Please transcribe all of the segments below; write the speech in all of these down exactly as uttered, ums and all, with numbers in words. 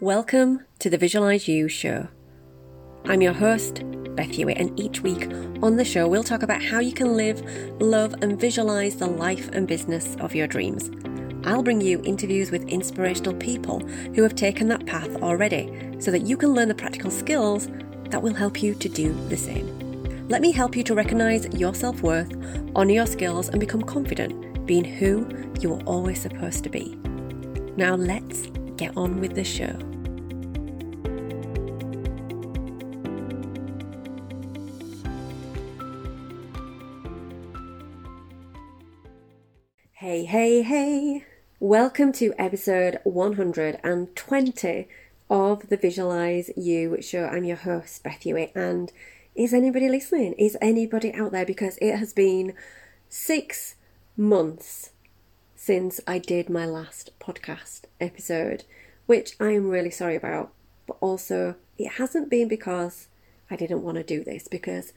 Welcome to the Visualise You show. I'm your host, Beth Hewitt, and each week on the show, we'll talk about how you can live, love, and visualise the life and business of your dreams. I'll bring you interviews with inspirational people who have taken that path already so that you can learn the practical skills that will help you to do the same. Let me help you to recognise your self-worth, honour your skills, and become confident being who you were always supposed to be. Now let's get on with the show. Hey, hey, hey. Welcome to episode one hundred twenty of the Visualise You show. I'm your host, Beth Hewitt, and is anybody listening? Is anybody out there? Because it has been six months since I did my last podcast episode, which I am really sorry about, but also it hasn't been because I didn't want to do this, because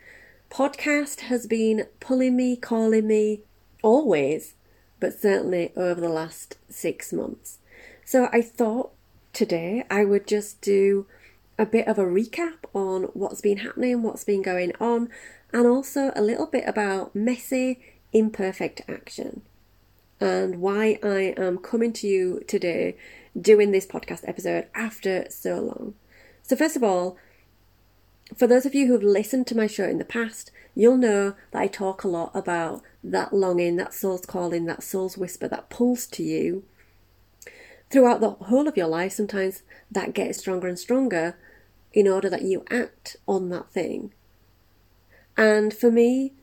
podcast has been pulling me, calling me, always, but certainly over the last six months. So I thought today I would just do a bit of a recap on what's been happening, what's been going on, and also a little bit about messy, imperfect action, and why I am coming to you today doing this podcast episode after so long. So first of all, for those of you who've listened to my show in the past, you'll know that I talk a lot about that longing, that soul's calling, that soul's whisper that pulls to you throughout the whole of your life. Sometimes that gets stronger and stronger in order that you act on that thing. And for me,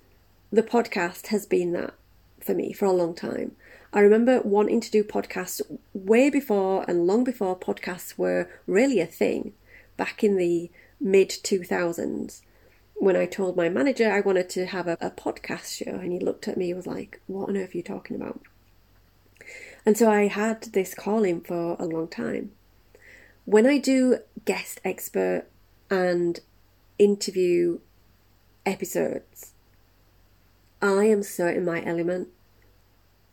the podcast has been that for me for a long time. I remember wanting to do podcasts way before and long before podcasts were really a thing, back in the mid two thousands, when I told my manager I wanted to have a, a podcast show, and he looked at me and was like, what on earth are you talking about? And so I had this calling for a long time. When I do guest expert and interview episodes, I am so in my element.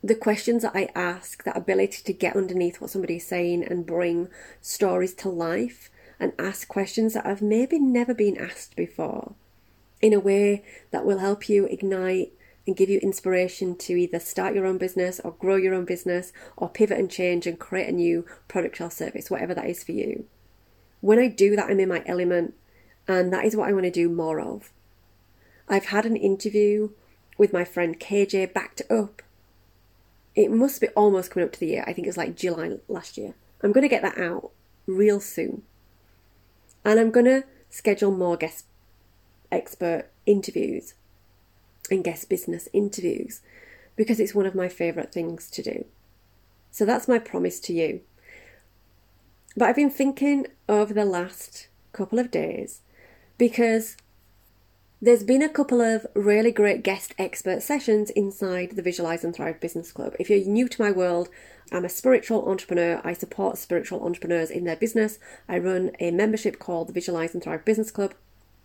The questions that I ask, that ability to get underneath what somebody is saying and bring stories to life, and ask questions that have maybe never been asked before in a way that will help you ignite and give you inspiration to either start your own business or grow your own business or pivot and change and create a new product or service, whatever that is for you. When I do that, I'm in my element, and that is what I want to do more of. I've had an interview with my friend K J backed up. It must be almost coming up to the year. I think it was like July last year. I'm going to get that out real soon. And I'm going to schedule more guest expert interviews and guest business interviews, because it's one of my favourite things to do. So that's my promise to you. But I've been thinking over the last couple of days, because there's been a couple of really great guest expert sessions inside the Visualise and Thrive Business Club. If you're new to my world, I'm a spiritual entrepreneur. I support spiritual entrepreneurs in their business. I run a membership called the Visualise and Thrive Business Club,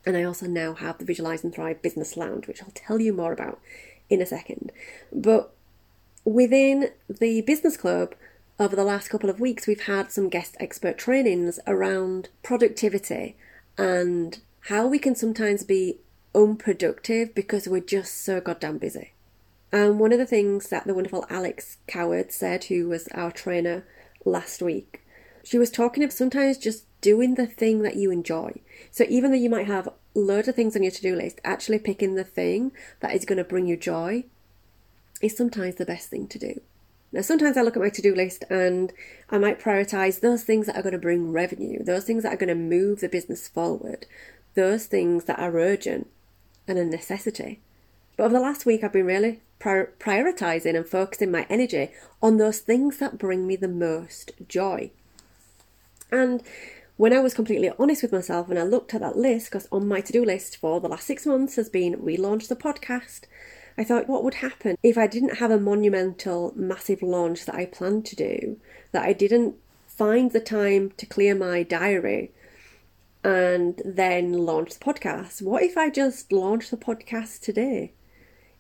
and I also now have the Visualise and Thrive Business Lounge, which I'll tell you more about in a second. But within the business club, over the last couple of weeks, we've had some guest expert trainings around productivity and how we can sometimes be unproductive because we're just so goddamn busy. And one of the things that the wonderful Alex Coward said, who was our trainer last week, she was talking of sometimes just doing the thing that you enjoy. So even though you might have loads of things on your to-do list, actually picking the thing that is going to bring you joy is sometimes the best thing to do. Now, sometimes I look at my to-do list and I might prioritise those things that are going to bring revenue, those things that are going to move the business forward, those things that are urgent and a necessity. But over the last week, I've been really prioritising and focusing my energy on those things that bring me the most joy. And when I was completely honest with myself and I looked at that list, because on my to-do list for the last six months has been relaunch the podcast, I thought, what would happen if I didn't have a monumental, massive launch that I planned to do, that I didn't find the time to clear my diary and then launch the podcast? What if I just launched the podcast today?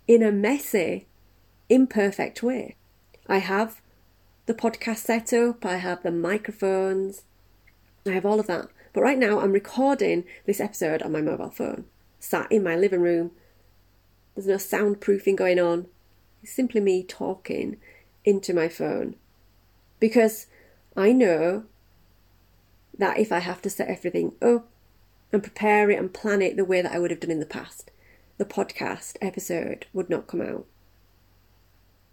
In a messy, imperfect way. I have the podcast set up, I have the microphones, I have all of that. But right now I'm recording this episode on my mobile phone, sat in my living room. There's no soundproofing going on. It's simply me talking into my phone. Because I know that if I have to set everything up and prepare it and plan it the way that I would have done in the past, the podcast episode would not come out.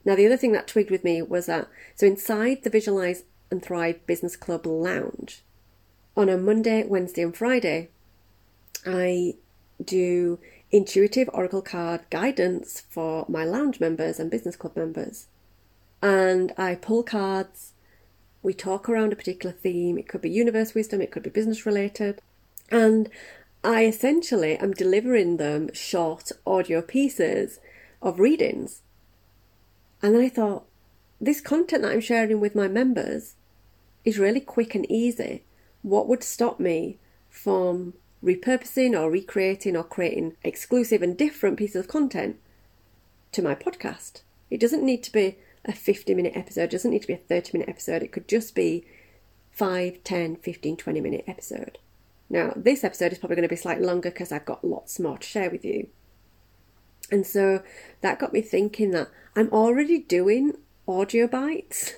Now, the other thing that twigged with me was that, so inside the Visualise and Thrive Business Club Lounge, on a Monday, Wednesday and Friday, I do intuitive oracle card guidance for my lounge members and business club members. And I pull cards, we talk around a particular theme. It could be universe wisdom, it could be business related. And I essentially am delivering them short audio pieces of readings. And then I thought, this content that I'm sharing with my members is really quick and easy. What would stop me from repurposing or recreating or creating exclusive and different pieces of content to my podcast? It doesn't need to be a fifty minute episode. It doesn't need to be a thirty minute episode. It could just be five, ten, fifteen, twenty minute episode. Now, this episode is probably going to be slightly longer because I've got lots more to share with you. And so that got me thinking that I'm already doing audio bites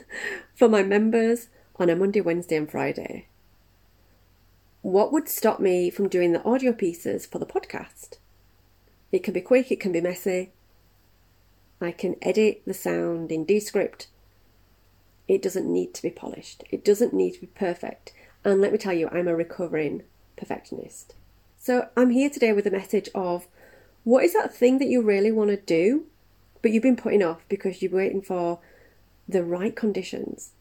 for my members on a Monday, Wednesday and Friday. What would stop me from doing the audio pieces for the podcast? It can be quick, it can be messy. I can edit the sound in Descript. It doesn't need to be polished. It doesn't need to be perfect. And let me tell you, I'm a recovering perfectionist. So I'm here today with a message of, what is that thing that you really want to do, but you've been putting off because you're waiting for the right conditions,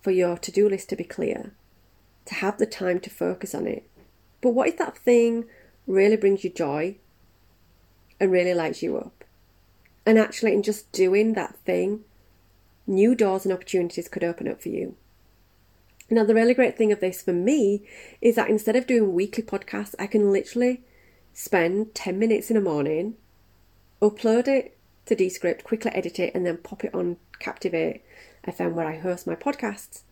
for your to-do list to be clear, to have the time to focus on it. But what if that thing really brings you joy and really lights you up? And actually in just doing that thing, new doors and opportunities could open up for you. Now, the really great thing of this for me is that instead of doing weekly podcasts, I can literally spend ten minutes in the morning, upload it to Descript, quickly edit it, and then pop it on Captivate F M where I host my podcasts.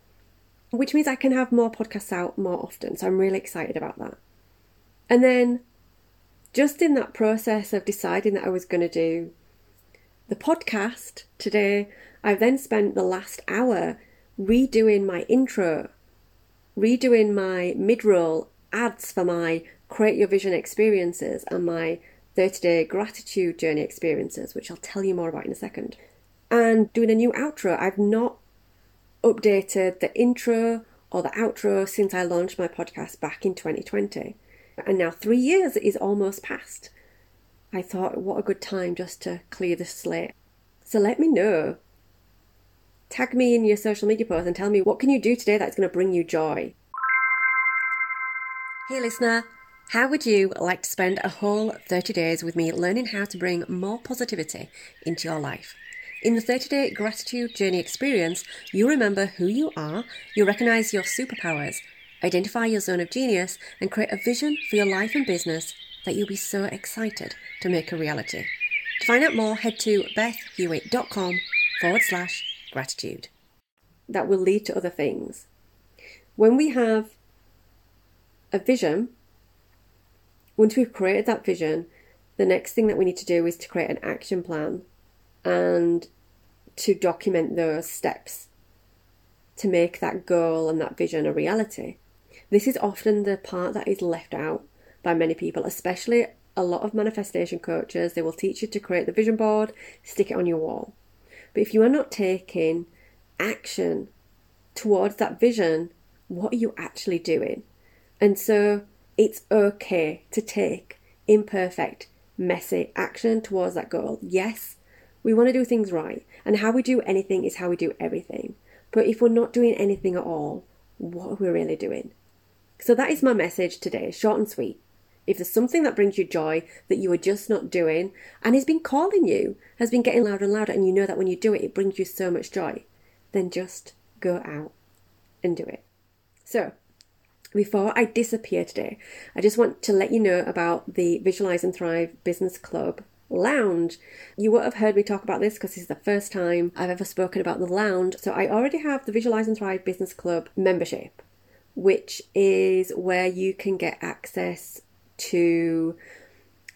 Which means I can have more podcasts out more often. So I'm really excited about that. And then just in that process of deciding that I was going to do the podcast today, I've then spent the last hour redoing my intro, redoing my mid-roll ads for my Create Your Vision Experiences and my thirty day Gratitude Journey Experiences, which I'll tell you more about in a second. And doing a new outro. I've not updated the intro or the outro since I launched my podcast back in twenty twenty. And now three years is almost past. I thought, what a good time just to clear the slate. So let me know. Tag me in your social media posts and tell me, what can you do today that's going to bring you joy? Hey listener, how would you like to spend a whole thirty days with me learning how to bring more positivity into your life? In the thirty day Gratitude Journey Experience, you remember who you are, you recognise your superpowers, identify your zone of genius, and create a vision for your life and business that you'll be so excited to make a reality. To find out more, head to Bethhewitt.com forward slash gratitude. That will lead to other things. When we have a vision, once we've created that vision, the next thing that we need to do is to create an action plan and to document those steps to make that goal and that vision a reality. This is often the part that is left out by many people, especially a lot of manifestation coaches. They will teach you to create the vision board, stick it on your wall. But if you are not taking action towards that vision, what are you actually doing? And so it's okay to take imperfect, messy action towards that goal. Yes, we want to do things right, and how we do anything is how we do everything. But if we're not doing anything at all, what are we really doing? So that is my message today, short and sweet. If there's something that brings you joy that you are just not doing and has been calling you, has been getting louder and louder, and you know that when you do it, it brings you so much joy, then just go out and do it. So before I disappear today, I just want to let you know about the Visualise and Thrive Business Club Lounge. You won't have heard me talk about this because this is the first time I've ever spoken about the lounge. So I already have the Visualise and Thrive Business Club membership, which is where you can get access to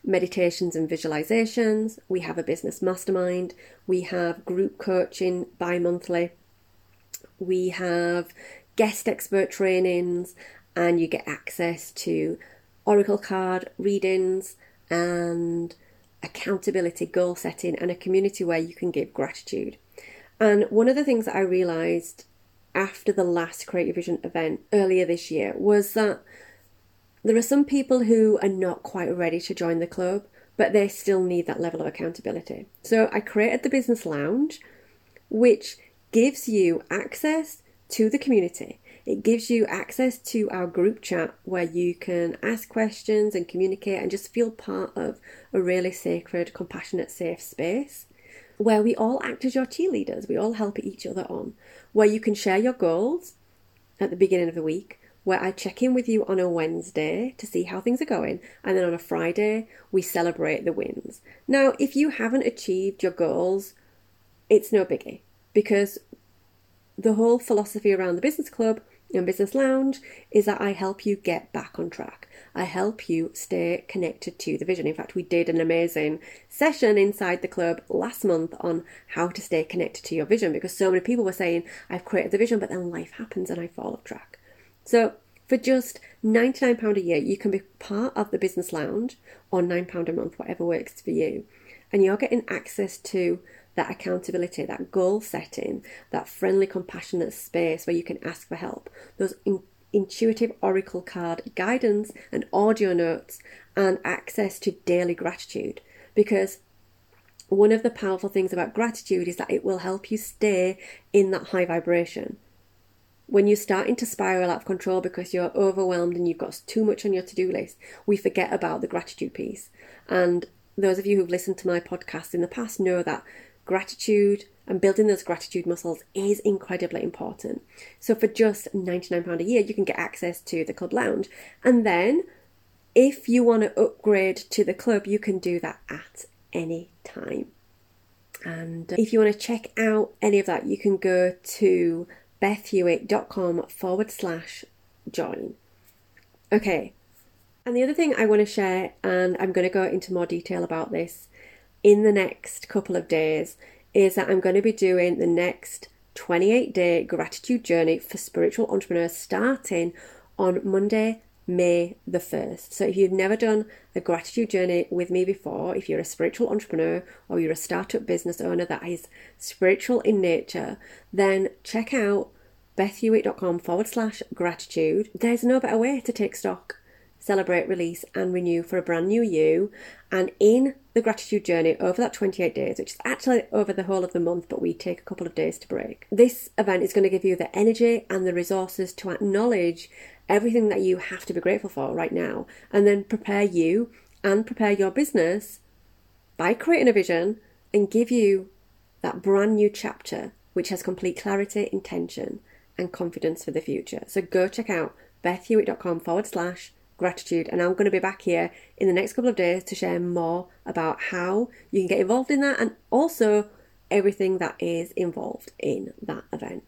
meditations and visualizations. We have a business mastermind. We have group coaching bi-monthly. We have guest expert trainings, and you get access to oracle card readings and accountability, goal setting, and a community where you can give gratitude. And one of the things that I realised after the last Create Your Vision event earlier this year was that there are some people who are not quite ready to join the club, but they still need that level of accountability. So I created the Business Lounge, which gives you access to the community. It gives you access to our group chat where you can ask questions and communicate and just feel part of a really sacred, compassionate, safe space where we all act as your cheerleaders. We all help each other on, where you can share your goals at the beginning of the week, where I check in with you on a Wednesday to see how things are going. And then on a Friday, we celebrate the wins. Now, if you haven't achieved your goals, it's no biggie, because the whole philosophy around the business club and business lounge is that I help you get back on track. I help you stay connected to the vision. In fact, we did an amazing session inside the club last month on how to stay connected to your vision, because so many people were saying, I've created the vision, but then life happens and I fall off track. So for just ninety-nine pounds a year, you can be part of the business lounge, or nine pounds a month, whatever works for you. And you're getting access to that accountability, that goal setting, that friendly, compassionate space where you can ask for help, those in- intuitive oracle card guidance and audio notes, and access to daily gratitude. Because one of the powerful things about gratitude is that it will help you stay in that high vibration. When you're starting to spiral out of control because you're overwhelmed and you've got too much on your to-do list, we forget about the gratitude piece. And those of you who've listened to my podcast in the past know that gratitude and building those gratitude muscles is incredibly important. So for just ninety-nine pounds a year, you can get access to the club lounge. And then if you want to upgrade to the club, you can do that at any time. And if you want to check out any of that, you can go to Bethhewitt.com forward slash join. Okay. And the other thing I want to share, and I'm going to go into more detail about this in the next couple of days, is that I'm going to be doing the next twenty-eight day gratitude journey for spiritual entrepreneurs starting on Monday, May the first. So if you've never done a gratitude journey with me before, if you're a spiritual entrepreneur or you're a startup business owner that is spiritual in nature, then check out Bethhewitt.com forward slash gratitude. There's no better way to take stock, celebrate, release and renew for a brand new you. And in the gratitude journey over that twenty-eight days, which is actually over the whole of the month, but we take a couple of days to break, this event is going to give you the energy and the resources to acknowledge everything that you have to be grateful for right now, and then prepare you and prepare your business by creating a vision and give you that brand new chapter, which has complete clarity, intention and confidence for the future. So go check out Bethhewitt.com forward slash gratitude, and I'm going to be back here in the next couple of days to share more about how you can get involved in that, and also everything that is involved in that event.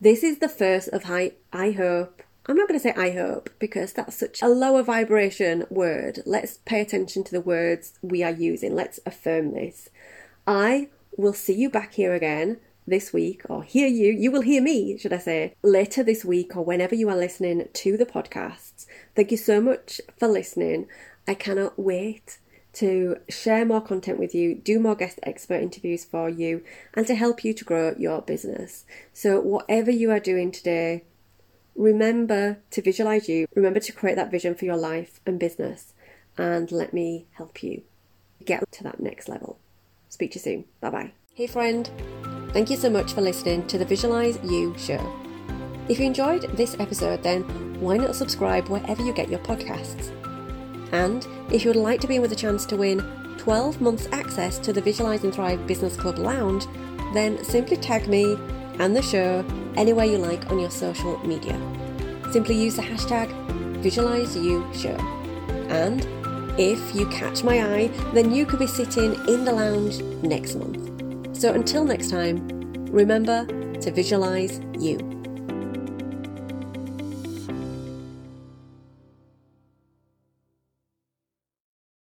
This is the first of high I hope I'm not going to say I hope, because that's such a lower vibration word. Let's pay attention to the words we are using. Let's affirm this. I will see you back here again this week, or hear you, you will hear me, should I say, later this week, or whenever you are listening to the podcasts. Thank you so much for listening. I cannot wait to share more content with you, do more guest expert interviews for you, and to help you to grow your business. So whatever you are doing today, remember to visualize you, remember to create that vision for your life and business, and let me help you get to that next level. Speak to you soon. Bye-bye. Hey friend. Thank you so much for listening to the Visualise You show. If you enjoyed this episode, then why not subscribe wherever you get your podcasts? And if you would like to be in with a chance to win twelve months access to the Visualise and Thrive Business Club Lounge, then simply tag me and the show anywhere you like on your social media. Simply use the hashtag VisualiseYouShow. And if you catch my eye, then you could be sitting in the lounge next month. So until next time, remember to visualize you.